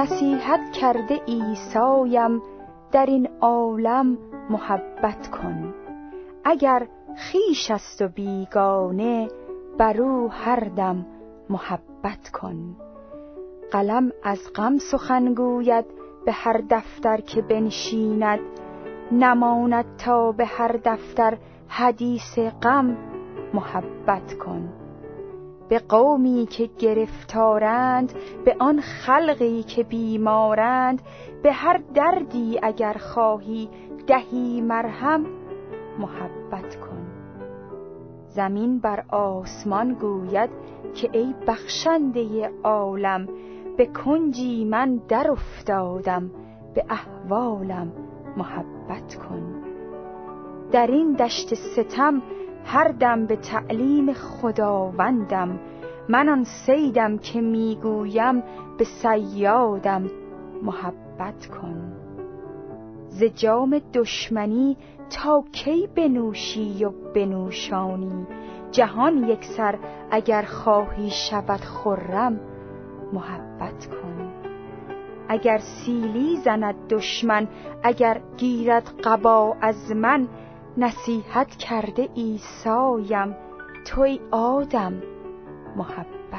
نصیحت کرده عیسایم در این عالم محبت کن، اگر خویش است و بیگانه بر او هر دم محبت کن. قلم از غم سخن گوید به هر دفتر که بنشیند، نماند تا به هر دفتر حدیث غم محبت کن. به قومی که گرفتارند، به آن خلقی که بیمارند، به هر دردی اگر خواهی دهی مرهم محبت کن. زمین بر آسمان گوید که ای بخشنده عالم، به کنجی من در افتادم به احوالم محبت کن. در این دشت ستم هر دم به تعلیم خداوندم، من آن صیدم که میگویم به صیادم محبت کن. ز جام دشمنی تا کی بنوشی و بنوشانی، جهان یک سر اگر خواهی شود خرم محبت کن. اگر سیلی زند دشمن، اگر گیرد قبا از من، نصیحت کرده عیسایم توی آدم محبت کن.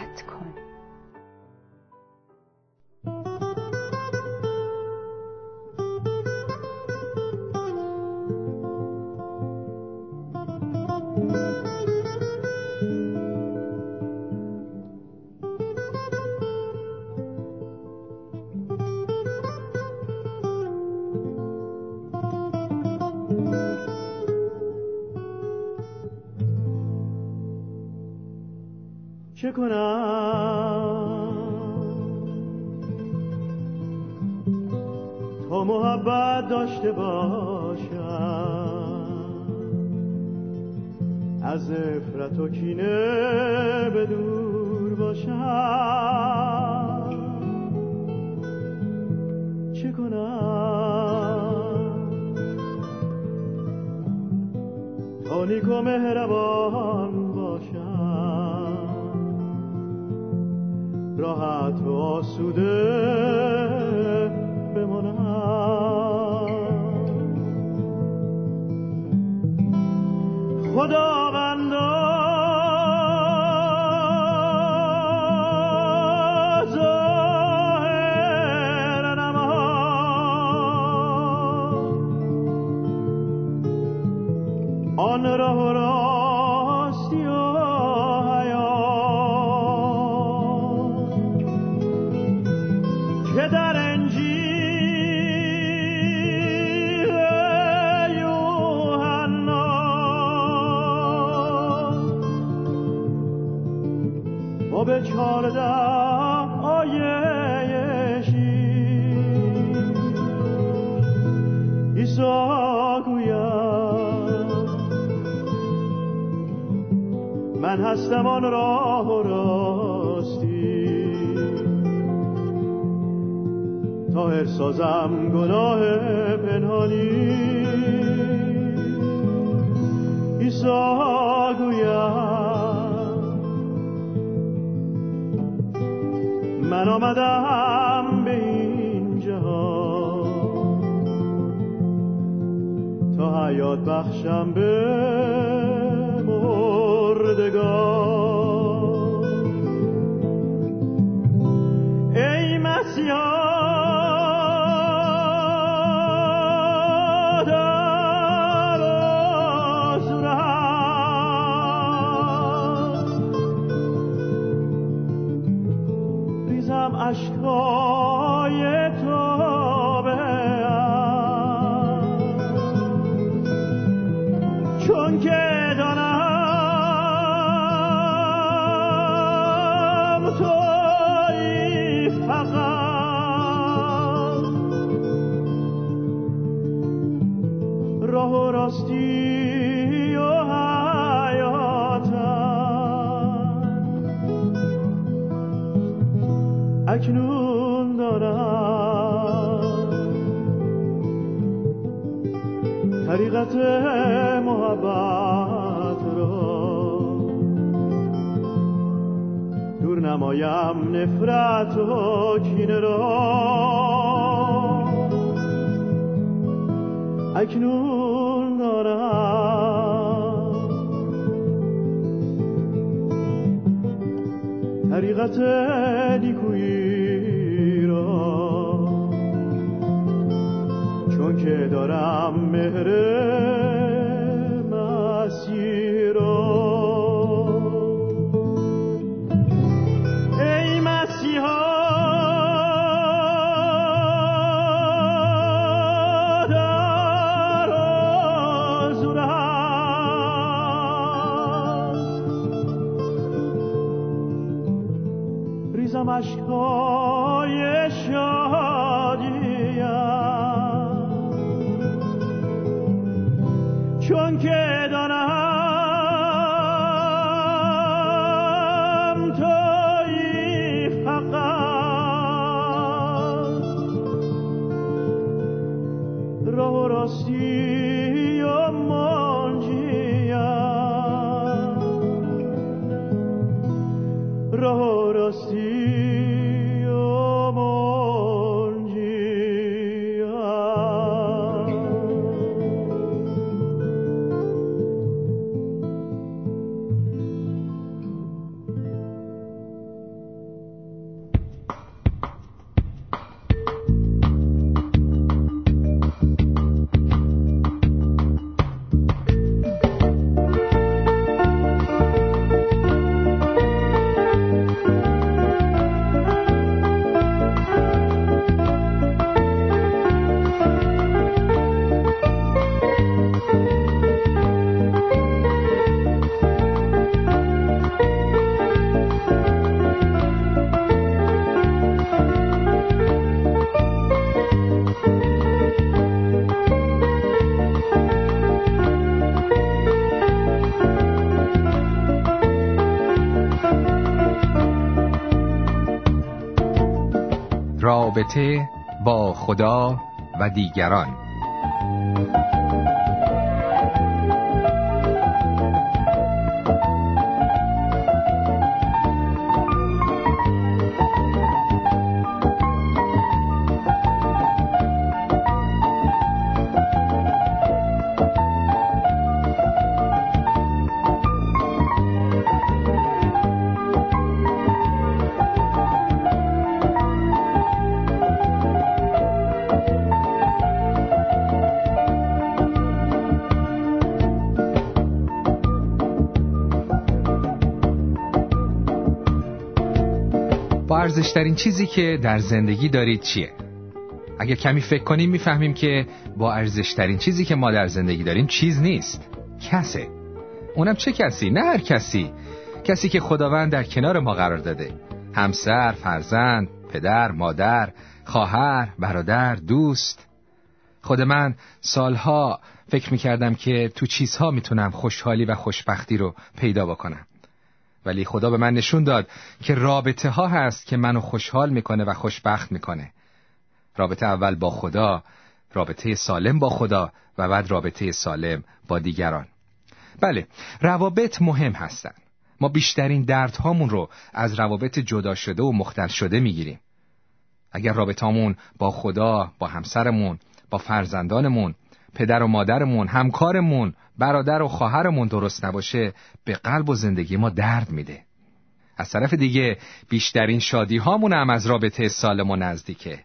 چه کنم تا محبت داشته باشم، از نفرت و کینه به دور باشم؟ چه کنم تا نیک و مهربان باشم، راحت و آسوده بمانم؟ خداوندا ظاهر نما، آن راه راستی به 14 آیه شیر عیسی گوید من هستم آن راه و راستی، طاهر سازم گناه پنهانی. عیسی گوید من آمدم به این جهان تا حیات بخشم به مردگان. ای مسیح اشکای تو بهم، چون که دانم تویی فقط راه و راستی و اکنون دارم طریقت محبت را. دور نم نمایم نفرت و کینه را، اکنون دارم طریقت نیکویی را، چون که دارم مهر مسیح را. عشقهای شادیم چون که دارم تویی فقط، راه و راستی و منجیم، راه و راستی رابطه با خدا و دیگران. ارزش‌ترین چیزی که در زندگی دارید چیه؟ اگر کمی فکر کنیم میفهمیم که با ارزش‌ترین چیزی که ما در زندگی داریم چیز نیست، کسه. اونم چه کسی؟ نه هر کسی، کسی که خداوند در کنار ما قرار داده. همسر، فرزند، پدر، مادر، خواهر، برادر، دوست. خود من سالها فکر میکردم که تو چیزها میتونم خوشحالی و خوشبختی رو پیدا بکنم، ولی خدا به من نشون داد که رابطه ها هست که منو خوشحال میکنه و خوشبخت میکنه. رابطه اول با خدا، رابطه سالم با خدا و بعد رابطه سالم با دیگران. بله، روابط مهم هستن. ما بیشترین دردهامون رو از روابط جدا شده و مختل شده میگیریم. اگر رابطهامون با خدا، با همسرمون، با فرزندانمون، پدر و مادرمون، همکارمون، برادر و خواهرمون درست نباشه، به قلب و زندگی ما درد میده. از طرف دیگه بیشترین شادی هامون هم از رابطه سالم و نزدیکه.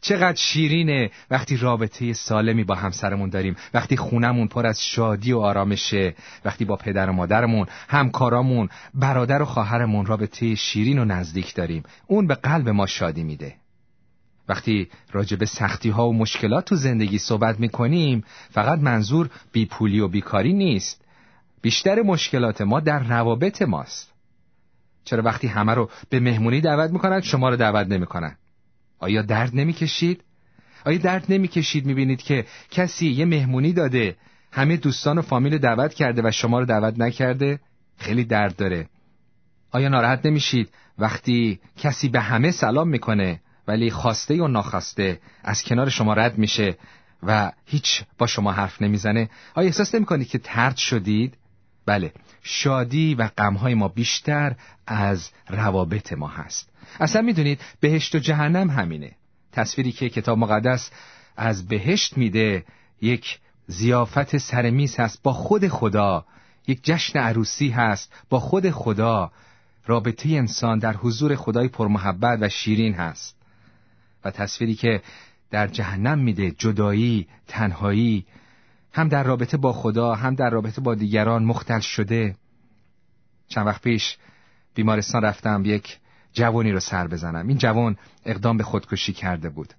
چقدر شیرینه وقتی رابطه سالمی با همسرمون داریم، وقتی خونمون پر از شادی و آرامشه، وقتی با پدر و مادرمون، همکارامون، برادر و خواهرمون رابطه شیرین و نزدیک داریم. اون به قلب ما شادی میده. وقتی راجع به سختی‌ها و مشکلات تو زندگی صحبت می‌کنیم، فقط منظور بیپولی و بیکاری نیست. بیشتر مشکلات ما در روابط ماست. چرا وقتی همه رو به مهمونی دعوت می‌کنن، شما رو دعوت نمی‌کنن؟ آیا درد نمی‌کشید؟ می‌بینید که کسی یه مهمونی داده، همه دوستان و فامیل دعوت کرده و شما رو دعوت نکرده؟ خیلی درد داره. آیا ناراحت نمی‌شید وقتی کسی به همه سلام می‌کنه ولی خواسته یا ناخواسته از کنار شما رد میشه و هیچ با شما حرف نمیزنه؟ آیا احساس نمیکنید که طرد شدید؟ بله، شادی و غم‌های ما بیشتر از روابط ما هست. اصلا میدونید بهشت و جهنم همینه. تصویری که کتاب مقدس از بهشت میده یک ضیافت سرمیز هست با خود خدا، یک جشن عروسی هست با خود خدا، رابطه انسان در حضور خدای پرمحبت و شیرین هست. و تصویری که در جهنم میده جدایی، تنهایی، هم در رابطه با خدا هم در رابطه با دیگران مختل شده. چند وقت پیش بیمارستان رفتم یک جوانی رو سر بزنم. این جوان اقدام به خودکشی کرده بود.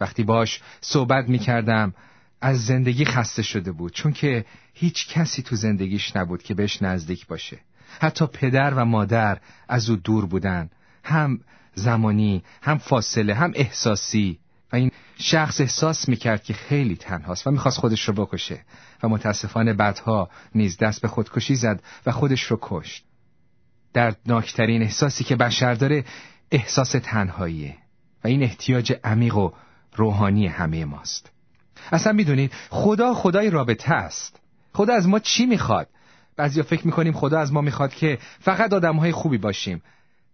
وقتی باش صحبت میکردم از زندگی خسته شده بود، چون که هیچ کسی تو زندگیش نبود که بهش نزدیک باشه. حتی پدر و مادر از او دور بودن، هم زمانی هم فاصله هم احساسی. و این شخص احساس میکرد که خیلی تنهاست و میخواست خودش رو بکشه و متاسفانه بعدها نیز دست به خودکشی زد و خودش رو کشت. دردناکترین احساسی که بشر داره احساس تنهاییه و این احتیاج عمیق و روحانی همه ماست. اصلا میدونید خدا خدای رابطه است. خدا از ما چی میخواد؟ بعضیا فکر میکنیم خدا از ما میخواد که فقط آدمهای خوبی باشیم.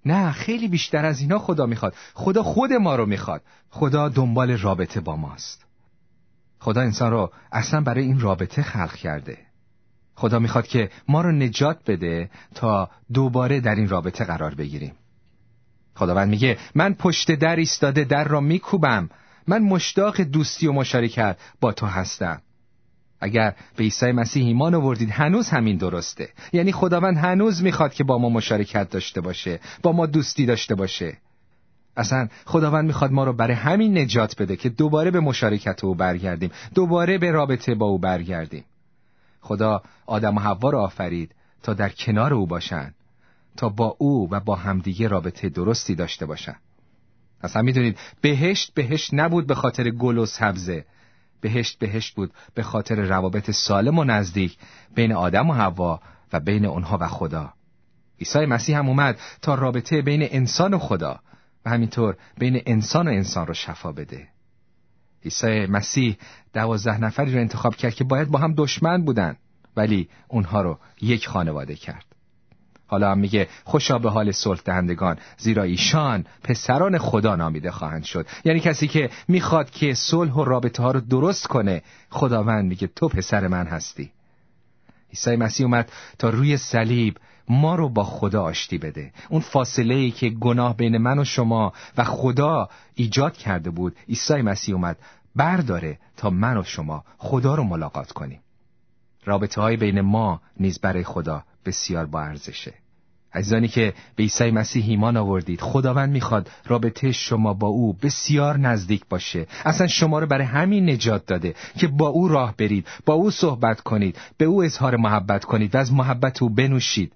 نه، خیلی بیشتر از اینا خدا میخواد. خدا خود ما رو میخواد. خدا دنبال رابطه با ماست. خدا انسان رو اصلا برای این رابطه خلق کرده. خدا میخواد که ما رو نجات بده تا دوباره در این رابطه قرار بگیریم. خداوند میگه من پشت در ایستاده، در را میکوبم. من مشتاق دوستی و مشارکت با تو هستم. اگر به عیسی مسیح ایمان آوردید هنوز همین درسته. یعنی خداوند هنوز میخواد که با ما مشارکت داشته باشه، با ما دوستی داشته باشه. اصلا خداوند میخواد ما رو برای همین نجات بده که دوباره به مشارکت او برگردیم، دوباره به رابطه با او برگردیم. خدا آدم و حوا رو آفرید تا در کنار او باشن، تا با او و با همدیگه رابطه درستی داشته باشن. اصلا میدونید بهشت نبود به خاطر گل و سبزه. بهشت بود به خاطر روابط سالم و نزدیک بین آدم و حوا و بین اونها و خدا. عیسی مسیح هم اومد تا رابطه بین انسان و خدا و همینطور بین انسان و انسان رو شفا بده. عیسی مسیح 12 نفری رو انتخاب کرد که باید با هم دشمن بودن، ولی اونها رو یک خانواده کرد. حالا هم میگه خوشا به حال صلح دهندگان، زیرا ایشان پسران خدا نامیده خواهند شد. یعنی کسی که میخواد که صلح و رابطه ها رو درست کنه، خداوند میگه تو پسر من هستی. عیسی مسیح اومد تا روی صلیب ما رو با خدا آشتی بده. اون فاصله‌ای که گناه بین من و شما و خدا ایجاد کرده بود، عیسی مسیح اومد برداره تا من و شما خدا رو ملاقات کنیم. رابطه های بین ما نیز برای خدا بسیار با ارزشه. عزیزانی که به عیسی مسیح ایمان آوردید، خداوند میخواد رابطه شما با او بسیار نزدیک باشه. اصلا شما رو برای همین نجات داده که با او راه برید، با او صحبت کنید، به او اظهار محبت کنید و از محبت او بنوشید.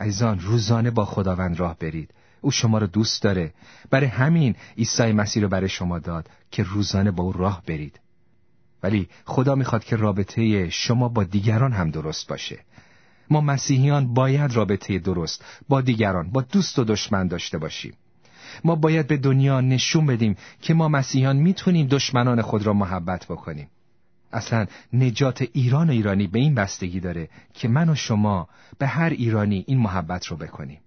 عزیزان، روزانه با خداوند راه برید. او شما رو دوست داره. برای همین عیسی مسیح رو برای شما داد که روزانه با او راه برید. ولی خدا میخواد که رابطه شما با دیگران هم درست باشه. ما مسیحیان باید رابطه درست با دیگران، با دوست و دشمن داشته باشیم. ما باید به دنیا نشون بدیم که ما مسیحیان میتونیم دشمنان خود را محبت بکنیم. اصلا نجات ایران و ایرانی به این بستگی داره که من و شما به هر ایرانی این محبت رو بکنیم.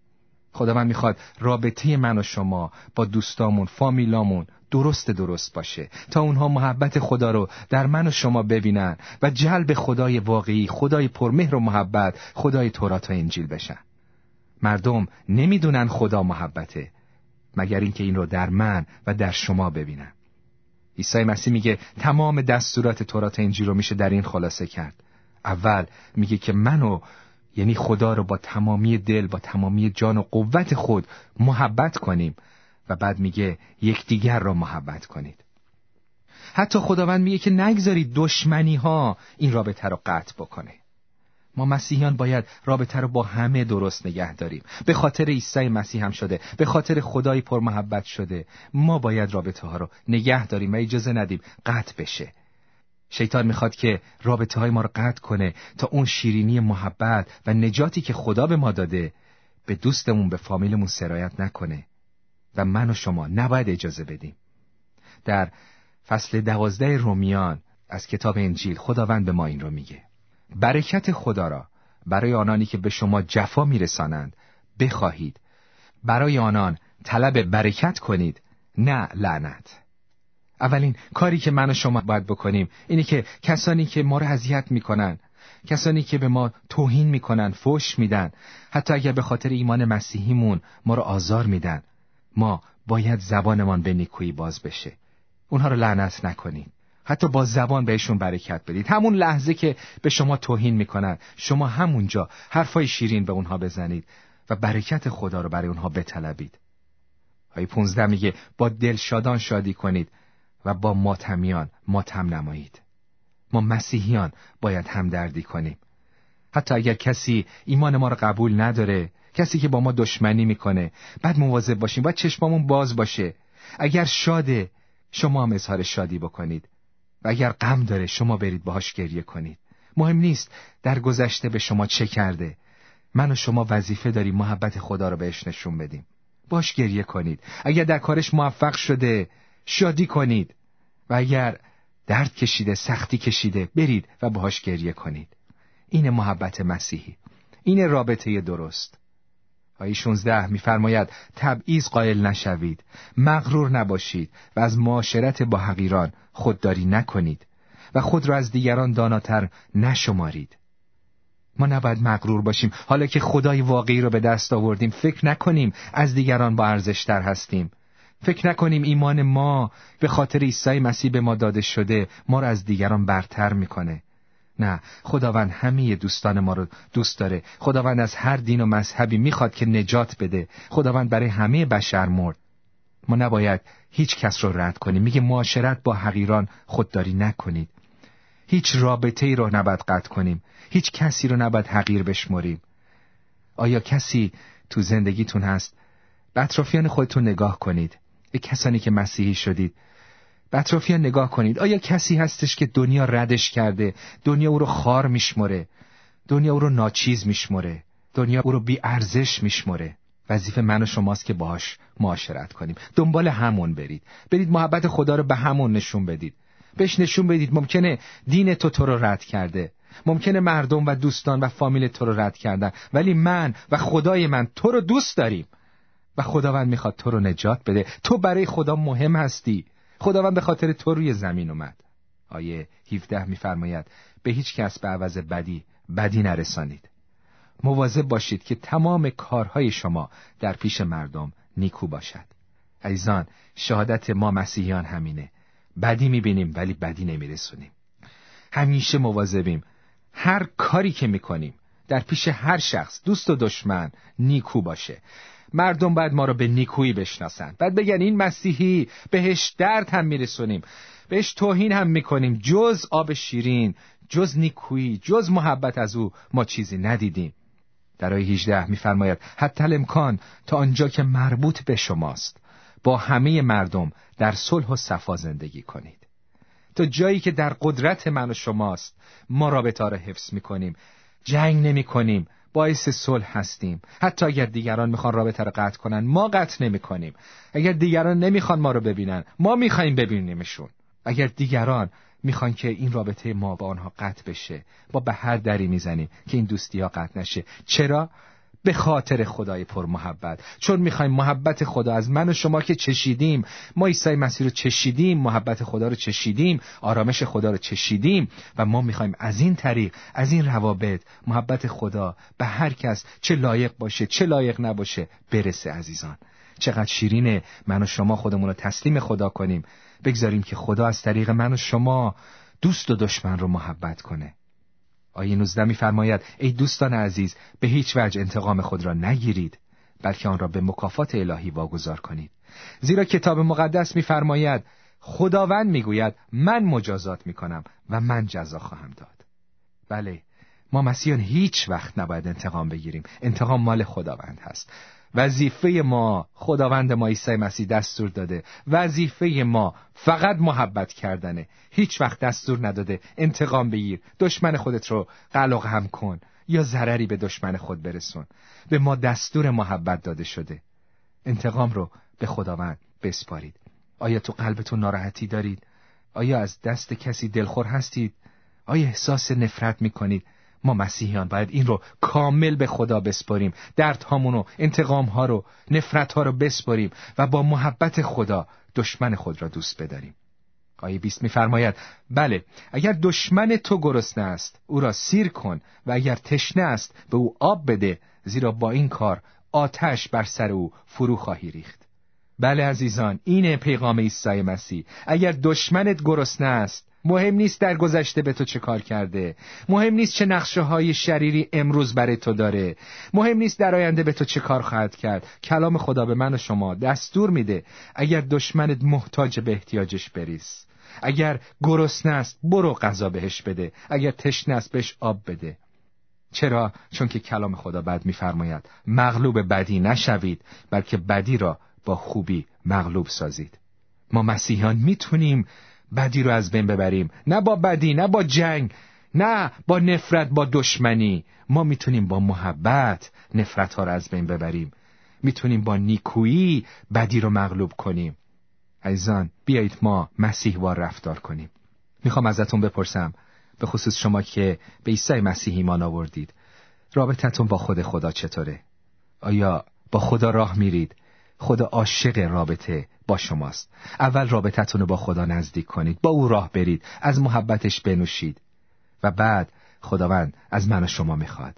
خداوند میخواد رابطه من و شما با دوستامون، فامیلامون درست باشه تا اونها محبت خدا رو در من و شما ببینن و جلب خدای واقعی، خدای پرمهر و محبت، خدای تورات و انجیل بشن. مردم نمیدونن خدا محبته مگر اینکه این رو در من و در شما ببینن. عیسی مسیح میگه تمام دستورات تورات و انجیل رو میشه در این خلاصه کرد. اول میگه که منو، یعنی خدا رو با تمامی دل، با تمامی جان و قوت خود محبت کنیم و بعد میگه یکدیگر را محبت کنید. حتی خداوند میگه که نگذارید دشمنی ها این رابطه رو قطع بکنه. ما مسیحیان باید رابطه رو با همه درست نگه داریم. به خاطر عیسی مسیح هم شده، به خاطر خدای پرمحبت شده. ما باید رابطه ها رو نگه داریم و اجازه ندیم قطع بشه. شیطان میخواد که رابطه های ما رو قطع کنه تا اون شیرینی محبت و نجاتی که خدا به ما داده به دوستمون، به فامیلمون سرایت نکنه. و من و شما نباید اجازه بدیم. در فصل 12 رومیان از کتاب انجیل خداوند به ما این رو میگه: برکت خدا را برای آنانی که به شما جفا میرسانند بخواهید. برای آنان طلب برکت کنید، نه لعنت. اولین کاری که من و شما باید بکنیم اینه که کسانی که ما رو اذیت میکنن، کسانی که به ما توهین میکنن، فحش میدن، حتی اگر به خاطر ایمان مسیحیمون ما رو آزار میدن، ما باید زبانمان به نیکویی باز بشه. اونها رو لعنت نکنید. حتی با زبان بهشون برکت بدید. همون لحظه که به شما توهین میکنن، شما همونجا حرفای شیرین به اونها بزنید و برکت خدا رو برای اونها بطلبید. آیه 15 میگه با دلشادان شادی کنید و با ماتمیان ماتم نمایید. ما مسیحیان باید همدردی کنیم. حتی اگر کسی ایمان ما رو قبول نداره، کسی که با ما دشمنی میکنه، باید مواظب باشیم، باید چشمامون باز باشه. اگر شاده، شما هم اظهار شادی بکنید. و اگر غم داره، شما برید باهاش گریه کنید. مهم نیست در گذشته به شما چه کرده. من و شما وظیفه داریم محبت خدا رو بهش نشون بدیم. باش گریه کنید. اگر در کارش موفق شده، شادی کنید. و اگر درد کشیده، سختی کشیده، برید و باهاش گریه کنید. این محبت مسیحی. این رابطه درست. آیه 16 می‌فرماید تبعیض قائل نشوید، مغرور نباشید و از معاشرت با حقیران خودداری نکنید و خود را از دیگران داناتر نشمارید. ما نباید مغرور باشیم. حالا که خدای واقعی را به دست آوردیم، فکر نکنیم از دیگران با ارزش‌تر هستیم. فکر نکنیم ایمان ما به خاطر عیسی مسیح به ما داده شده ما را از دیگران برتر می‌کنه. نه، خداوند همه دوستان ما رو دوست داره. خداوند از هر دین و مذهبی میخواد که نجات بده. خداوند برای همه بشر مرد. ما نباید هیچ کس رو رد کنیم. میگه معاشرت با حقیران خودداری نکنید. هیچ رابطه‌ای رو نباید قطع کنیم. هیچ کسی رو نباید حقیر بشماریم. آیا کسی تو زندگیتون هست؟ به اطرافیان خودتون نگاه کنید. به کسانی که مسیحی شدید. به اطرافیان نگاه کنید. آیا کسی هستش که دنیا ردش کرده؟ دنیا او رو خار میشموره. دنیا او رو ناچیز میشموره. دنیا او رو بی ارزش میشموره. وظیفه من و شماست که باهاش معاشرت کنیم. دنبال همون برید. برید محبت خدا رو به همون نشون بدید. بهش نشون بدید ممکنه دین تو رو رد کرده. ممکنه مردم و دوستان و فامیل تو رو رد کردن، ولی من و خدای من تو رو دوست داریم و خداوند میخواد تو رو نجات بده. تو برای خدا مهم هستی. خداوند به خاطر تو روی زمین اومد. آیه 17 می‌فرماید به هیچ کس به عوض بدی بدی نرسانید. مواظب باشید که تمام کارهای شما در پیش مردم نیکو باشد. عزیزان، شهادت ما مسیحیان همینه. بدی می‌بینیم ولی بدی نمی‌رسونیم. همیشه مواظبیم هر کاری که می‌کنیم در پیش هر شخص، دوست و دشمن، نیکو باشه. مردم باید ما رو به نیکویی بشناسن. باید بگن این مسیحی، بهش درد هم میرسونیم، بهش توهین هم میکنیم، جز آب شیرین، جز نیکویی، جز محبت از او ما چیزی ندیدیم. در آیه 18 میفرماید حتی الامکان تا آنجا که مربوط به شماست با همه مردم در صلح و صفا زندگی کنید. تا جایی که در قدرت من و شماست ما رابطه را حفظ میکنیم. جنگ نمیکنیم. باعث صلح هستیم. حتی اگر دیگران میخوان رابطه رو قطع کنن، ما قطع نمیکنیم. اگر دیگران نمیخوان ما رو ببینن، ما میخوایم ببینیمشون. اگر دیگران میخوان که این رابطه ما با آنها قطع بشه، ما به هر دری میزنیم که این دوستی ها قطع نشه. چرا؟ به خاطر خدای پر محبت. چون میخوایم محبت خدا از من و شما که چشیدیم، ما عیسی مسیح رو چشیدیم، محبت خدا رو چشیدیم، آرامش خدا رو چشیدیم و ما میخوایم از این طریق، از این روابط، محبت خدا به هر کس چه لایق باشه چه لایق نباشه برسه. عزیزان، چقدر شیرینه من و شما خودمون رو تسلیم خدا کنیم، بگذاریم که خدا از طریق من و شما دوست و دشمن رو محبت کنه. آیه 19 می‌فرماید ای دوستان عزیز، به هیچ وجه انتقام خود را نگیرید، بلکه آن را به مکافات الهی واگذار کنید، زیرا کتاب مقدس می‌فرماید خداوند می‌گوید من مجازات می‌کنم و من جزا خواهم داد. بله، ما مسیحیان هیچ وقت نباید انتقام بگیریم. انتقام مال خداوند هست. وظیفه ما، خداوند ما عیسی مسیح دستور داده، وظیفه ما فقط محبت کردنه. هیچ وقت دستور نداده انتقام بگیر، دشمن خودت رو قلق هم کن یا ضرری به دشمن خود برسون. به ما دستور محبت داده شده. انتقام رو به خداوند بسپارید. آیا تو قلبتون ناراحتی دارید؟ آیا از دست کسی دلخور هستید؟ آیا احساس نفرت میکنید؟ ما مسیحیان باید این رو کامل به خدا بسپاریم، دردهامون و انتقامها رو، نفرتها رو بسپاریم و با محبت خدا دشمن خود را دوست بداریم. آیه 20 می‌فرماید بله، اگر دشمن تو گرسنه است او را سیر کن و اگر تشنه است به او آب بده، زیرا با این کار آتش بر سر او فرو خواهی ریخت. بله عزیزان، اینه پیغام عیسی مسیح. اگر دشمنت گرسنه است، مهم نیست در گذشته به تو چه کار کرده، مهم نیست چه نقشه های شریری امروز برای تو داره، مهم نیست در آینده به تو چه کار خواهد کرد. کلام خدا به من و شما دستور میده اگر دشمنت محتاج، به احتیاجش بریز. اگر گرسنه است برو غذا بهش بده، اگر تشنه است بهش آب بده. چرا؟ چون که کلام خدا بعد میفرماید مغلوب بدی نشوید، بلکه بدی را با خوبی مغلوب سازید. ما مسیحیان میتونیم بدی رو از بین ببریم، نه با بدی، نه با جنگ، نه با نفرت، با دشمنی. ما میتونیم با محبت نفرت ها رو از بین ببریم، میتونیم با نیکویی بدی رو مغلوب کنیم. عزیزان بیایید ما مسیحوار رفتار کنیم. میخوام ازتون بپرسم، به خصوص شما که به عیسی مسیح ایمان آوردید، رابطتون با خود خدا چطوره؟ آیا با خدا راه میرید؟ خدا عاشق رابطه با شماست. اول رابطتون رو با خدا نزدیک کنید، با او راه برید، از محبتش بنوشید و بعد خداوند از من و شما میخواد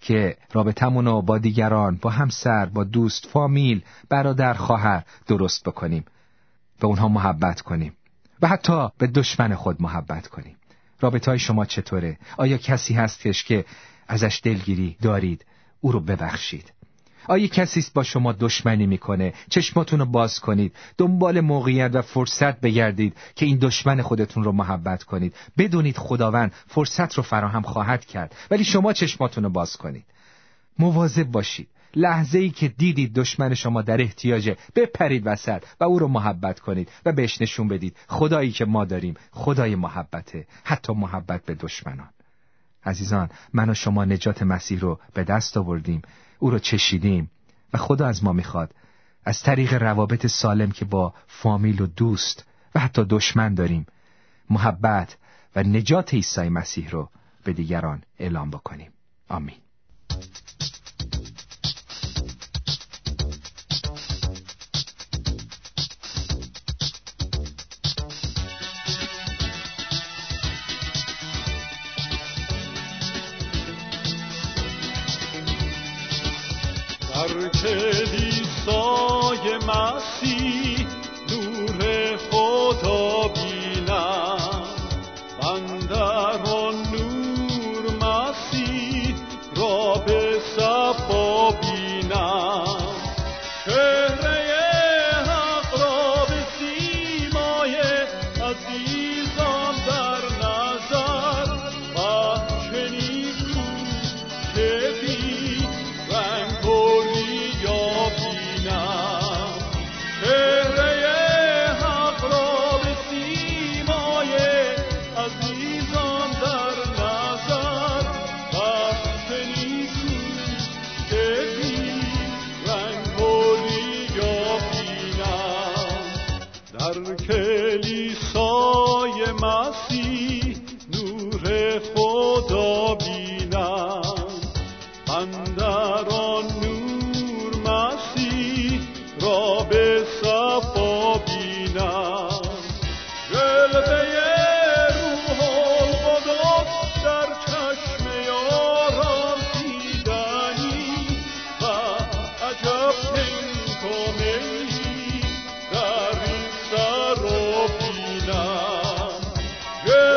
که رابطمون رو با دیگران، با همسر، با دوست، فامیل، برادر، خواهر درست بکنیم، به اونها محبت کنیم و حتی به دشمن خود محبت کنیم. رابطه‌های شما چطوره؟ آیا کسی هستش که ازش دلگیری دارید؟ او رو ببخشید. آیا کسی است با شما دشمنی میکنه؟ چشماتون رو باز کنید، دنبال موقعیت و فرصت بگردید که این دشمن خودتون رو محبت کنید. بدونید خداوند فرصت رو فراهم خواهد کرد، ولی شما چشماتون رو باز کنید. مواظب باشید، لحظه‌ای که دیدید دشمن شما در احتیاجه، بپرید وسط و او رو محبت کنید و بهش نشون بدید خدایی که ما داریم خدای محبته، حتی محبت به دشمنان. عزیزان من و شما نجات مسیح رو به دست آوردیم، او رو چشیدیم و خدا از ما میخواد از طریق روابط سالم که با فامیل و دوست و حتی دشمن داریم، محبت و نجات عیسی مسیح رو به دیگران اعلام بکنیم. آمین. در کلیسای مسیح نور خدا بینم، من در آن نور مسیح را به صفا بینم، چهره حق را به سیمای عزیزم در نظر، و چنین که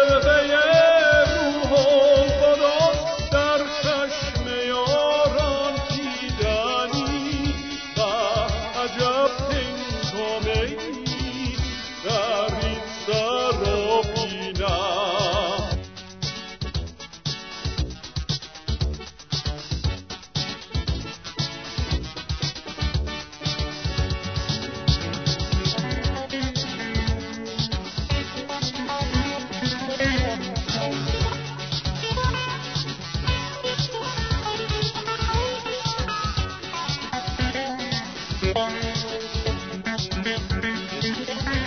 بی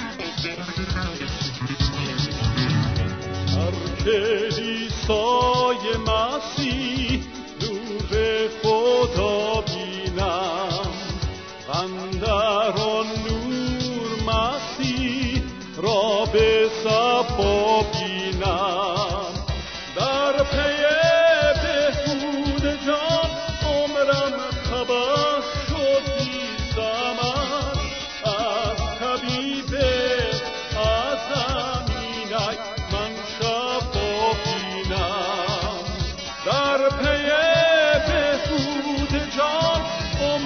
رنگ کلیسای مسیح.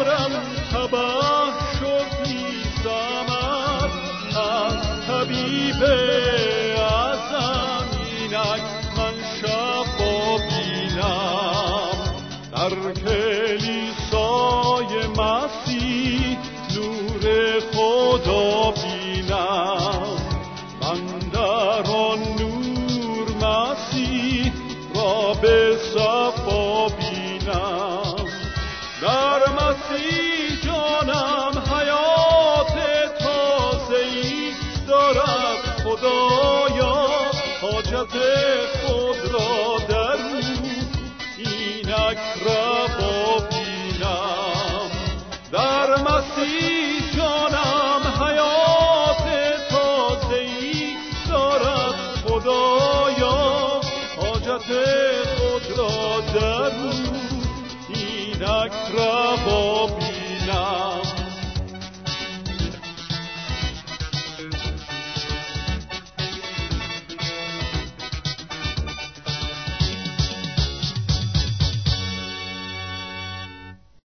عمرم تباه شد نیستم از طبیب ازم اینک من شب با بینم در کلیسای مسیح نور خدا بینم من در آن نور مسیح را به صفا بینم در مسیح جانم حیات تازه‌ای دارد خدایا حاجت خود را در او اینک روا بینم در مسیح جانم حیات تازه‌ای دارد خدایا حاجت خود را در او اینک روا بینم